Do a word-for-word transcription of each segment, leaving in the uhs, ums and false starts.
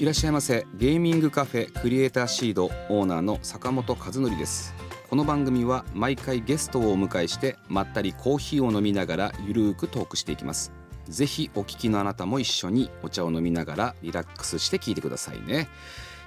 いらっしゃいませ。ゲーミングカフェクリエイターシードオーナーの坂本和則です。この番組は毎回ゲストをお迎えして、まったりコーヒーを飲みながらゆるーくトークしていきます。ぜひお聞きのあなたも一緒にお茶を飲みながらリラックスして聞いてくださいね。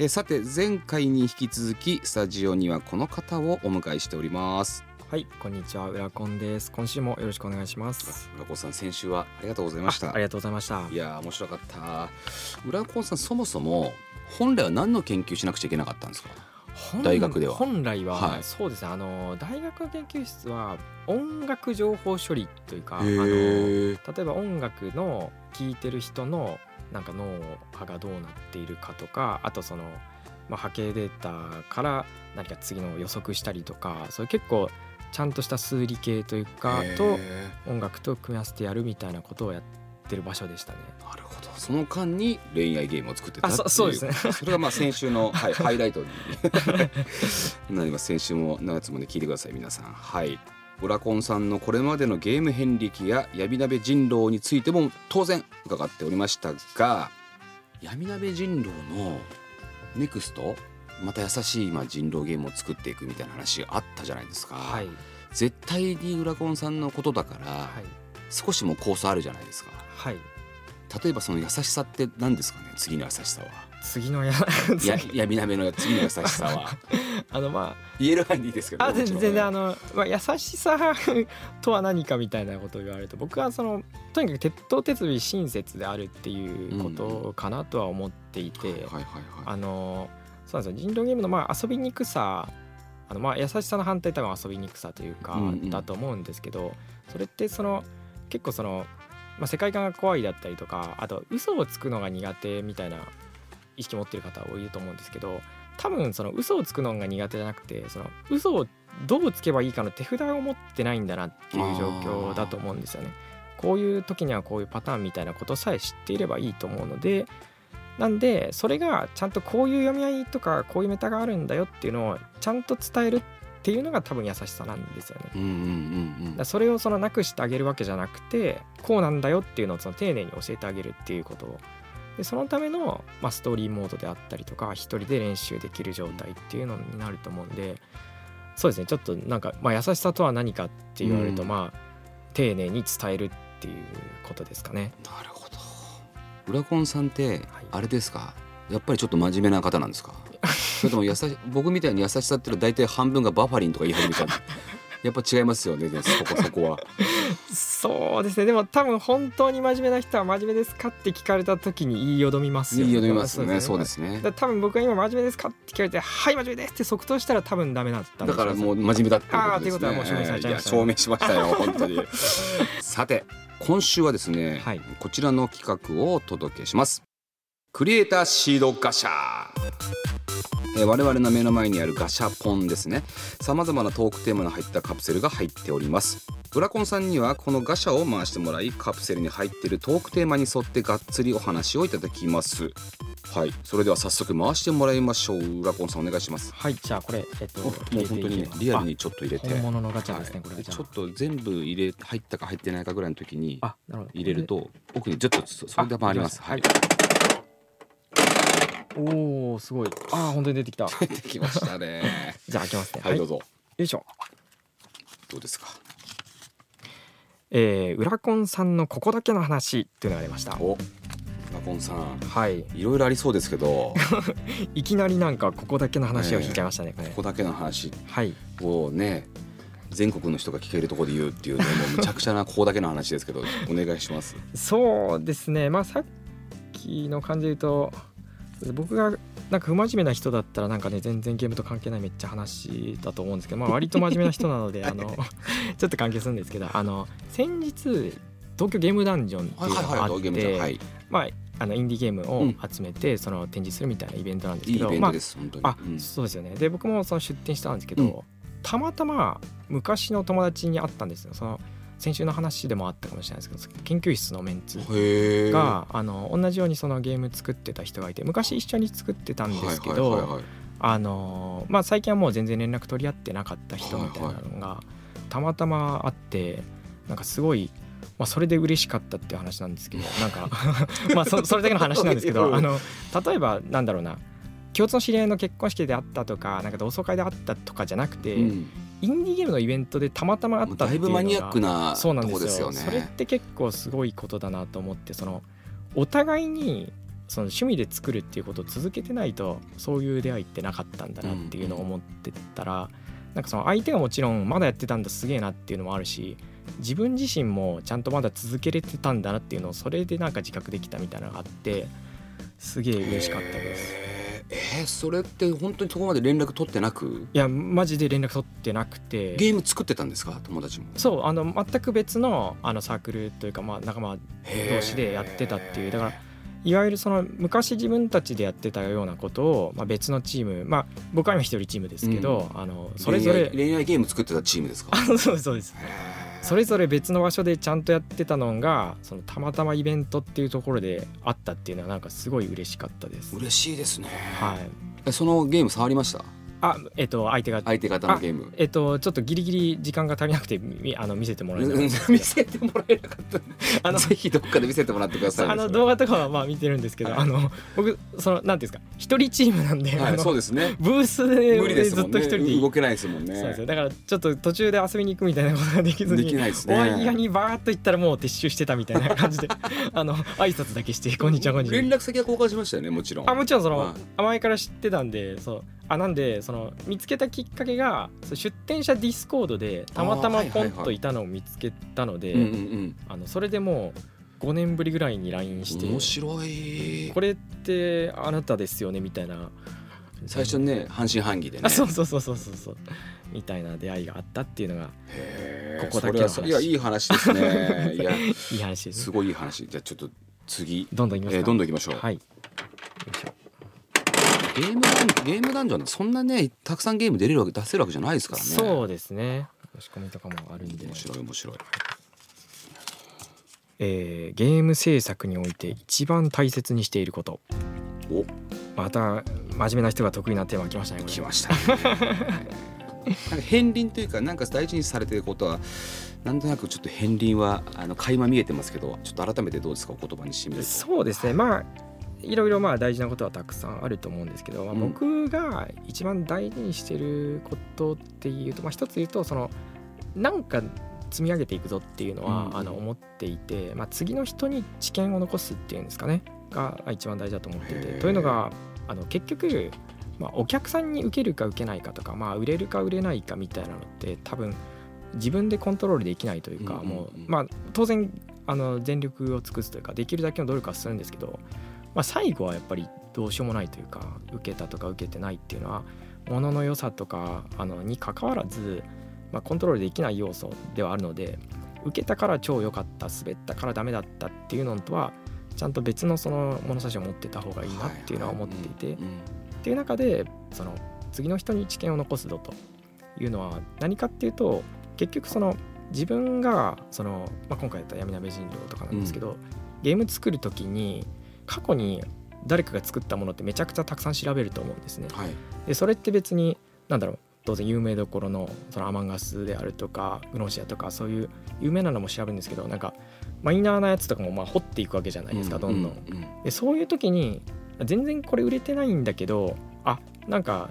えさて、前回に引き続きスタジオにはこの方をお迎えしております。はい、こんにちは、うらこんです。今週もよろしくお願いします。うらこんさん、先週はありがとうございました。 あ, ありがとうございました。いや面白かった。うらこんさん、そもそも本来は何の研究しなくちゃいけなかったんですか？大学では本来は、はい、そうですね、あの大学の研究室は音楽情報処理というか、あの例えば音楽の聴いてる人のなんか脳波がどうなっているかとか、あとその、まあ、波形データから何か次の予測したりとか、そういう結構ちゃんとした数理系というかと音楽と組み合わせてやるみたいなことをやっててる場所でしたね。なるほど。その間に恋愛ゲームを作ってたっていう。あ、そ、そうですね。それがまあ先週の、はい、ハイライトになります。先週も長津もね、聞いてください皆さん。はい。うらこんさんのこれまでのゲーム遍歴や闇鍋人狼についても当然伺っておりましたが、闇鍋人狼のネクスト、また優しい今人狼ゲームを作っていくみたいな話があったじゃないですか。はい、絶対にうらこんさんのことだから、はい、少しも構想あるじゃないですか。はい、例えばその優しさって何ですかね。次の優しさは次のやや闇鍋の次の優しさはあの、まあ、言える範囲でいいですけど、あ全然あの、まあ、優しさとは何かみたいなことを言われると、僕はそのとにかく徹頭徹尾親切であるっていうことかなとは思っていて、あのそうなんですよ、人狼ゲームのまあ遊びにくさ、あのまあ優しさの反対多分遊びにくさというか、うんうん、だと思うんですけど、それってその結構そのまあ、世界観が怖いだったりとか、あと嘘をつくのが苦手みたいな意識持ってる方多いと思うんですけど、多分その嘘をつくのが苦手じゃなくて、その嘘をどうつけばいいかの手札を持ってないんだなっていう状況だと思うんですよね。こういう時にはこういうパターンみたいなことさえ知っていればいいと思うので、なんでそれがちゃんとこういう読み合いとかこういうネタがあるんだよっていうのをちゃんと伝えるっていうのが多分優しさなんですよね。うんうんうんうん、だそれをそのなくしてあげるわけじゃなくて、こうなんだよっていうのをその丁寧に教えてあげるっていうことを、でそのための、まあ、ストーリーモードであったりとか、一人で練習できる状態っていうのになると思うんで、そうですね、ちょっとなんか、まあ、優しさとは何かって言われると、うん、まあ丁寧に伝えるっていうことですかね。なるほど。うらこんさんってあれですか、はい、やっぱりちょっと真面目な方なんですか？それとも優し僕みたいに優しさっていうのは大体半分がバファリンとか言い始めたんで、やっぱ違いますよね。そこそこはそうですね。でも多分本当に真面目な人は、真面目ですかって聞かれた時に言いよどみますよね。言いよどみますね。そうですね。だ多分僕が今真面目ですかって聞かれて、はい真面目ですって即答したら多分ダメだったんでしょうね。だからもう真面目だっていうことですね。あー、ということはもう証明されちゃいましたね。いや、証明しましたよ本当にさて今週はですね、はい、こちらの企画をお届けします。クリエイターシードガシャ。えー、我々の目の前にあるガシャポンですね。さまざまなトークテーマの入ったカプセルが入っております。うらこんさんにはこのガシャを回してもらい、カプセルに入っているトークテーマに沿ってがっつりお話をいただきます。はい、それでは早速回してもらいましょう。うらこんさんお願いします。はい、じゃあこれ、えっと、もう本当に、ね、リアルにちょっと入れて、本物のガチャですね、はい、これでちょっと全部入れ入ったか入ってないかぐらいの時に入れると、奥にちょっとそれで回ります。はい、おーすごい。あー本当に出てきた出てきましたねじゃあ開けますね。はい、どうぞ。よいしょ。どうですか？えー、うらこんさんのここだけの話っていうのがありました。おうらこんさん、はい、いろいろありそうですけどいきなりなんかここだけの話を引いちゃいましたね、えー、ここだけの話をね、全国の人が聞けるところで言うっていうのもむちゃくちゃなここだけの話ですけどお願いします。そうですね、まあさっきの感じで言うと、僕がなんか不真面目な人だったらなんかね、全然ゲームと関係ないめっちゃ話だと思うんですけど、まあ割と真面目な人なのであのちょっと関係するんですけど、あの先日東京ゲームダンジョンっていうのがあって、まああのインディーゲームを集めて、うん、その展示するみたいなイベントなんですけど、いいイベントです、まあ、本当に、うん、そうですよね。で僕もその出展したんですけど、うん、たまたま昔の友達に会ったんですよ。その先週の話でもあったかもしれないですけど、研究室のメンツがあの同じようにそのゲーム作ってた人がいて、昔一緒に作ってたんですけど、はいはいはいはい、あのまあ、最近はもう全然連絡取り合ってなかった人みたいなのがたまたまあって、なんかすごい、まあ、それで嬉しかったっていう話なんですけど、なんかまあ そ, それだけの話なんですけど、あの例えばなんだろうな、共通の知り合いの結婚式であったとか、なんか同窓会であったとかじゃなくて、うん、インディーゲームのイベントでたまたまあったっていうのがだいぶマニアックなとこですよね。それって結構すごいことだなと思って、そのお互いにその趣味で作るっていうことを続けてないとそういう出会いってなかったんだなっていうのを思ってたら、うん、なんかその相手がもちろんまだやってたんだすげえなっていうのもあるし、自分自身もちゃんとまだ続けれてたんだなっていうのをそれでなんか自覚できたみたいなのがあって、すげえ嬉しかったです。えー、それって本当にそこまで連絡取ってなく、いやマジで連絡取ってなくて、ゲーム作ってたんですか、友達も。そう、あの全く別 の, あのサークルというか、まあ仲間同士でやってたっていう、だからいわゆるその昔自分たちでやってたようなことを、まあ、別のチーム、まあ、僕は今一人チームですけど、うん、あのそれぞれ恋愛、恋愛ゲーム作ってたチームですか。あ、そうですそうです。それぞれ別の場所でちゃんとやってたのが、そのたまたまイベントっていうところであったっていうのはなんかすごい嬉しかったです。嬉しいですね。はい。そのゲーム触りました？あ、えっと相手が相手方のゲーム。えっとちょっとギリギリ時間が足りなくて、あの見せてもらえなかった。見せてもらえなかった。あのぜひどっかで見せてもらってください。あの動画とかはまあ見てるんですけど、あの僕そのなんていうんですか、一人チームなんで、はい、そうですね。ブースで無理ですもんね。ずっと一人で動けないですもんね。そうですよ。だからちょっと途中で遊びに行くみたいなことができずに、できないですね。終わり際にバーっと行ったらもう撤収してたみたいな感じで、あの挨拶だけしてこんにちはこんにちは。連絡先は交換しましたよね、もちろん。あ、もちろんその前から知ってたんで、そう。あ、なんでその見つけたきっかけが出展者ディスコードでたまたまポンといたのを見つけたので、あのそれでもうごねんぶりぐらいに ライン して、面白い、これってあなたですよねみたいな、最初ね半信半疑でね、そうそうそうそうそうそうみたいな出会いがあったっていうのが、へここだけの話。いやいい話ですね。いやいい話です、ね、すごいいい話。じゃあちょっと次どんどんいきますか、えー、どんどんいきましょう。はい、よいしょ。ゲームゲームダンジョン、そんなねたくさんゲーム出れるわけ出せるわけじゃないですからね。そうですね。押し込みとかもあるんで、面白い面白い、えー、ゲーム制作において一番大切にしていること。お、また真面目な人が得意なテーマ来ましたね。来ました、ね、なんか片鱗というか、なんか大事にされていることはなんとなくちょっと片鱗はあの垣間見えてますけど、ちょっと改めてどうですか、お言葉にしてみると。そうですね、まあいろいろまあ大事なことはたくさんあると思うんですけど、まあ、僕が一番大事にしてることっていうと、まあ、一つ言うとそのなんか積み上げていくぞっていうのはあの思っていて、まあ、次の人に知見を残すっていうんですかね、が一番大事だと思っていて、というのがあの結局、まあ、お客さんに受けるか受けないかとか、まあ、売れるか売れないかみたいなのって多分自分でコントロールできないというか、もうまあ当然あの全力を尽くすというか、できるだけの努力はするんですけど、まあ、最後はやっぱりどうしようもないというか、受けたとか受けてないっていうのはものの良さとかあのに関わらず、まあコントロールできない要素ではあるので、受けたから超良かった、滑ったからダメだったっていうのとはちゃんと別のその物差しを持ってた方がいいなっていうのは思っていて、っていう中でその次の人に知見を残すぞというのは何かっていうと、結局その自分がその、まあ、今回やった闇鍋人狼とかなんですけど、ゲーム作る時に過去に誰かが作ったものってめちゃくちゃたくさん調べると思うんですね、はい、でそれって別になんだろう、当然有名どころ の, そのアマンガスであるとかグノーシアとかそういう有名なのも調べるんですけど、なんかマイナーなやつとかもまあ掘っていくわけじゃないですか、どんどん、うんうんうん、でそういう時に全然これ売れてないんだけど、あ、なんか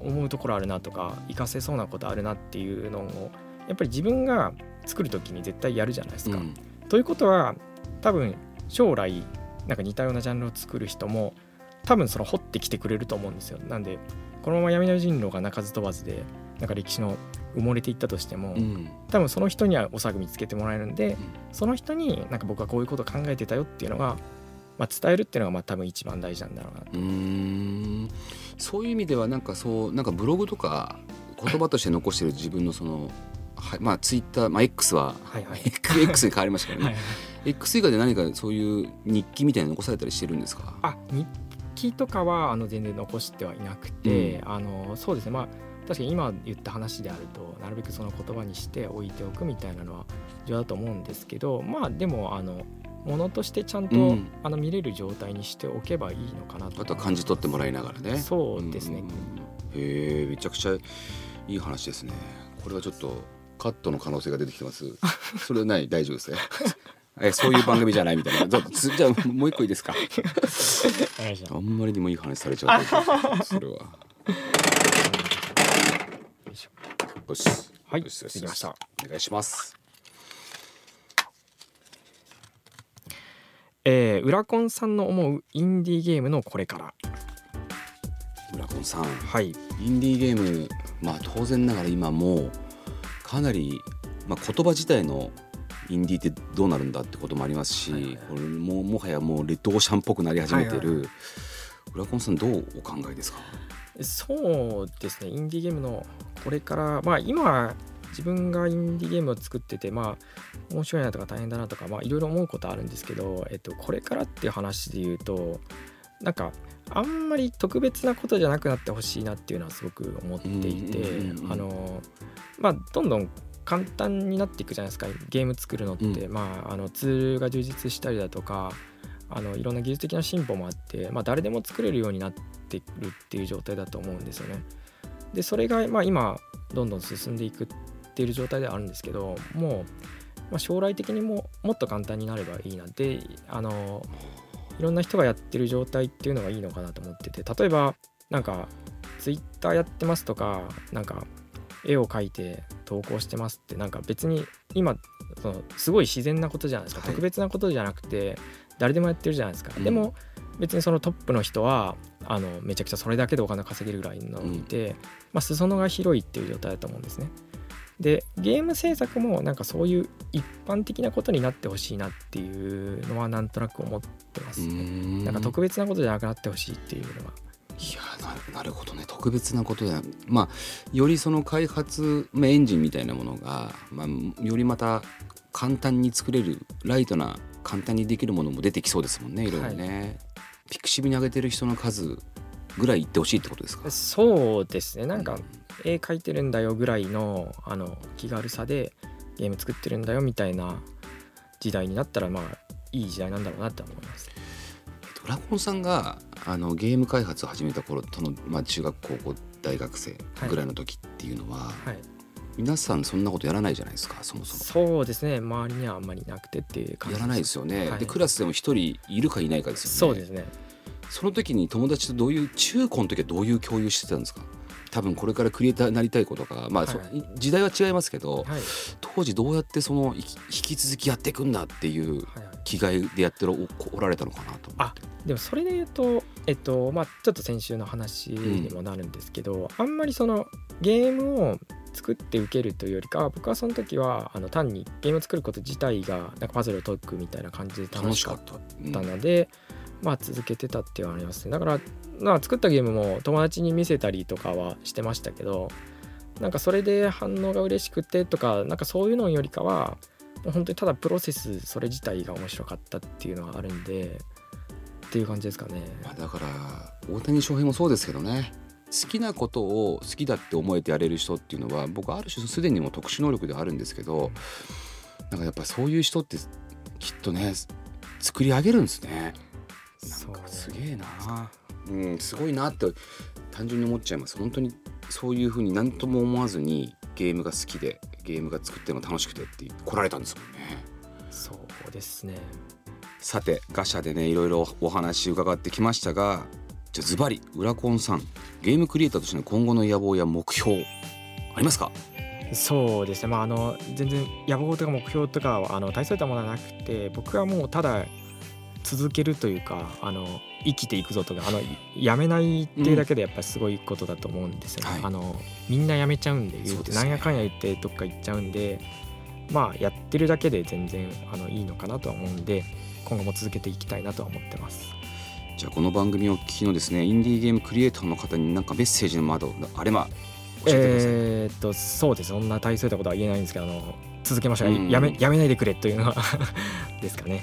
思うところあるなとか活かせそうなことあるなっていうのをやっぱり自分が作る時に絶対やるじゃないですか、うん、ということは多分将来なんか似たようなジャンルを作る人も多分その掘ってきてくれると思うんですよ。なんでこのまま闇の人狼が鳴かず飛ばずでなんか歴史の埋もれていったとしても、うん、多分その人にはおそらく見つけてもらえるんで、うん、その人になんか僕はこういうことを考えてたよっていうのが、まあ、伝えるっていうのがまあ多分一番大事なんだろうなと。うーん、そういう意味ではなんかそうなんかブログとか言葉として残してる自分のその、はい、まあツイッター、まあ X は、はいはい、X に変わりましたけどね。はいはい X 以外で何かそういう日記みたいなの残されたりしてるんですか？あ、日記とかはあの全然残してはいなくて、うん、あのそうですね、まあ確かに今言った話であるとなるべくその言葉にして置いておくみたいなのは重要だと思うんですけど、まあでもあのものとしてちゃんと、うん、あの見れる状態にしておけばいいのかなと。あとは感じ取ってもらいながらね。そうですね、うん、へえ、めちゃくちゃいい話ですね。これはちょっとカットの可能性が出てきてますそれはない、大丈夫ですねえ、そういう番組じゃないみたいな。じゃあもう一個いいですかあんまりにもいい話されちゃったそれはよし、はい、できました。お願いします。えー、ウラコンさんの思うインディーゲームのこれから。ウラコンさん、はい、インディーゲーム、まあ、当然ながら今もうかなり、まあ、言葉自体のインディーってどうなるんだってこともありますし、はいはいはい、これももはやもうレッドオーシャンっぽくなり始めてる、はいはいはい、ウラコンさんどうお考えですか？そうですね、インディーゲームのこれから、まあ、今自分がインディーゲームを作ってて、まあ、面白いなとか大変だなとか、まあ、いろいろ思うことあるんですけど、えっと、これからっていう話で言うと、なんかあんまり特別なことじゃなくなってほしいなっていうのはすごく思っていて、あの、まあ、どんどん簡単になっていくじゃないですか、ゲーム作るのって、うん、まあ、あのツールが充実したりだとか、あのいろんな技術的な進歩もあって、まあ、誰でも作れるようになってるっていう状態だと思うんですよね。でそれがまあ今どんどん進んでいくっていう状態ではあるんですけど、もう将来的にももっと簡単になればいいなって、あのいろんな人がやってる状態っていうのがいいのかなと思ってて、例えばなんかツイッターやってますとか、なんか絵を描いて投稿してますって、なんか別に今そのすごい自然なことじゃないですか、はい、特別なことじゃなくて誰でもやってるじゃないですか、うん、でも別にそのトップの人はあのめちゃくちゃそれだけでお金稼げるぐらいなので、うん、まあ、裾野が広いっていう状態だと思うんですね。でゲーム制作もなんかそういう一般的なことになってほしいなっていうのはなんとなく思ってますね。なんか特別なことじゃなくなってほしいっていうのは。いや な, なるほどね、特別なことだ、まあ、よりその開発、まあ、エンジンみたいなものが、まあ、よりまた簡単に作れるライトな簡単にできるものも出てきそうですもんね、いろいろね、はい、ピクシブに上げてる人の数ぐらいいってほしいってことですか？そうですね、なんか、うん、絵描いてるんだよぐらい の, あの気軽さでゲーム作ってるんだよみたいな時代になったら、まあいい時代なんだろうなって思います。ウラコンさんがあのゲーム開発を始めた頃との、まあ、中学高校大学生ぐらいの時っていうのは、はいはい、皆さんそんなことやらないじゃないですか、そもそも。そうですね、周りにはあんまりなくてっていう感じです。やらないですよね、はい、でクラスでも一人いるかいないかですよね。そうですね。その時に友達とどういう、中高の時はどういう共有してたんですか？多分これからクリエイターになりたい子とか、まあ、はい、時代は違いますけど、はい、当時どうやってその引き続きやっていくんだっていう気概でやって お, おられたのかなと思って。あ、でもそれで言うと、えっとまあ、ちょっと先週の話にもなるんですけど、うん、あんまりそのゲームを作って受けるというよりか、僕はその時はあの単にゲームを作ること自体がなんかパズルを解くみたいな感じで楽しかったので、うん、まあ、続けてたっていうのはありますね。だからまあ、作ったゲームも友達に見せたりとかはしてましたけど、なんかそれで反応が嬉しくてとか、なんかそういうのよりかはもう本当にただプロセスそれ自体が面白かったっていうのがあるんでっていう感じですかね。まあ、だから大谷翔平もそうですけどね、好きなことを好きだって思えてやれる人っていうのは、僕はある種すでにも特殊能力ではあるんですけど、なんかやっぱそういう人ってきっとね作り上げるんですね。なんかすげえな、うん、すごいなって単純に思っちゃいます。本当にそういう風に何とも思わずにゲームが好きでゲームが作ってるの楽しくてって来られたんですもんね。そうですね。さてガシャでね、いろいろお話伺ってきましたが、じゃあズバリウラコンさん、ゲームクリエイターとしての今後の野望や目標ありますか？そうですね、まあ、あの全然野望とか目標とかはあの大そういったものはなくて、僕はもうただ続けるというか、あの生きていくぞとか、あのやめないっていうだけでやっぱりすごいことだと思うんですよね、うん、はい、あのみんなやめちゃうんで、言うてなんやかんや言ってどっか行っちゃうんで、まあやってるだけで全然あのいいのかなとは思うんで、今後も続けていきたいなとは思ってます。じゃあこの番組を聞きのですね、インディーゲームクリエイターの方に何かメッセージの窓あれば教えてください。えー、っとそうです、そんな大層なことは言えないんですけど、あの続けましたが、うん、やめやめないでくれというのはですかね。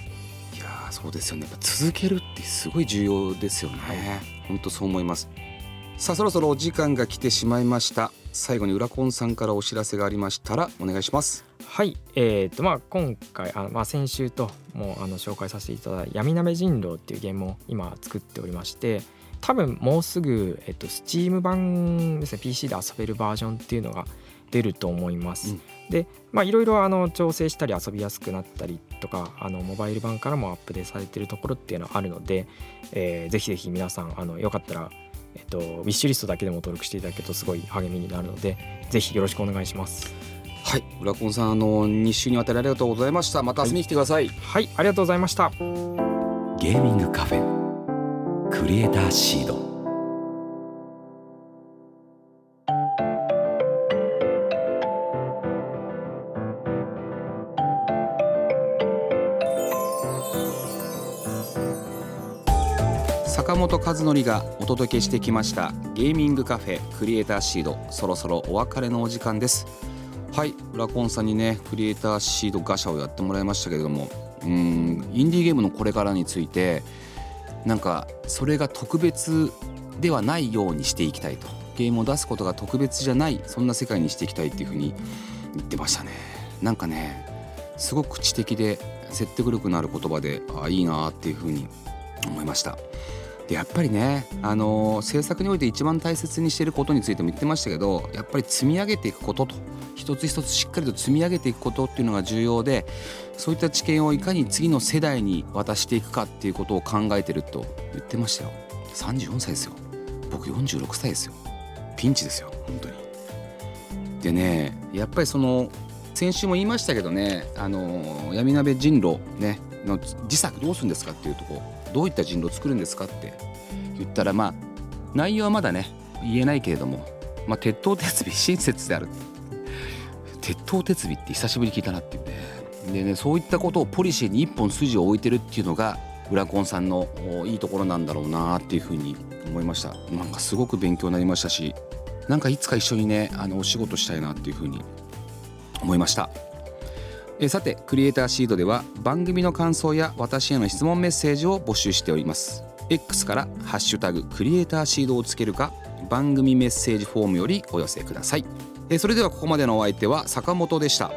いやそうですよね、やっぱ続けるってすごい重要ですよね、はい、本当そう思います。さあそろそろお時間が来てしまいました。最後に浦コンさんからお知らせがありましたらお願いします。はい、えーとまあ、今回あ、まあ、先週ともうあの紹介させていただいた闇鍋人狼っていうゲームを今作っておりまして、多分もうすぐ、えっと、Steam 版ですね ピーシー で遊べるバージョンっていうのが出ると思います、うん、でいろいろ調整したり遊びやすくなったりとかあのモバイル版からもアップデートされてるところっていうのはあるので、えー、ぜひぜひ皆さんあのよかったら、えっと、ウィッシュリストだけでも登録していただけるとすごい励みになるのでぜひよろしくお願いします。はい、浦コンさんあのに週にわたりありがとうございました。また遊びに来てください。はい、はい、ありがとうございました。ゲーミングカフェクリエイターシード。坂本和則がお届けしてきましたゲーミングカフェクリエイターシード、そろそろお別れのお時間です。はい、浦コンさんにねクリエイターシードガシャをやってもらいましたけれども、うーんインディーゲームのこれからについてなんかそれが特別ではないようにしていきたいと、ゲームを出すことが特別じゃないそんな世界にしていきたいっていう風に言ってましたね。なんかねすごく知的で説得力のある言葉であいいなっていう風に思いました。でやっぱりねあの制作において一番大切にしていることについても言ってましたけど、やっぱり積み上げていくことと一つ一つしっかりと積み上げていくことっていうのが重要で、そういった知見をいかに次の世代に渡していくかっていうことを考えてると言ってましたよ。さんじゅうよんさいですよ、僕よんじゅうろくさいですよ、ピンチですよ本当に。でねやっぱりその先週も言いましたけどね、あの闇鍋人狼、ね、の自作どうするんですかっていうとこどういった人狼作るんですかって言ったら、まあ内容はまだね言えないけれども、まあ、鉄頭鉄尾親切である鉄頭鉄尾って久しぶりに聞いたなっていうね。でねそういったことをポリシーに一本筋を置いてるっていうのが浦コンさんのいいところなんだろうなっていうふうに思いました。なんかすごく勉強になりましたし、なんかいつか一緒にねあのお仕事したいなっていうふうに思いました。えさてクリエイターシードでは番組の感想や私への質問メッセージを募集しております。 X からハッシュタグクリエイターシードをつけるか番組メッセージフォームよりお寄せください。えそれではここまでのお相手は坂本でした。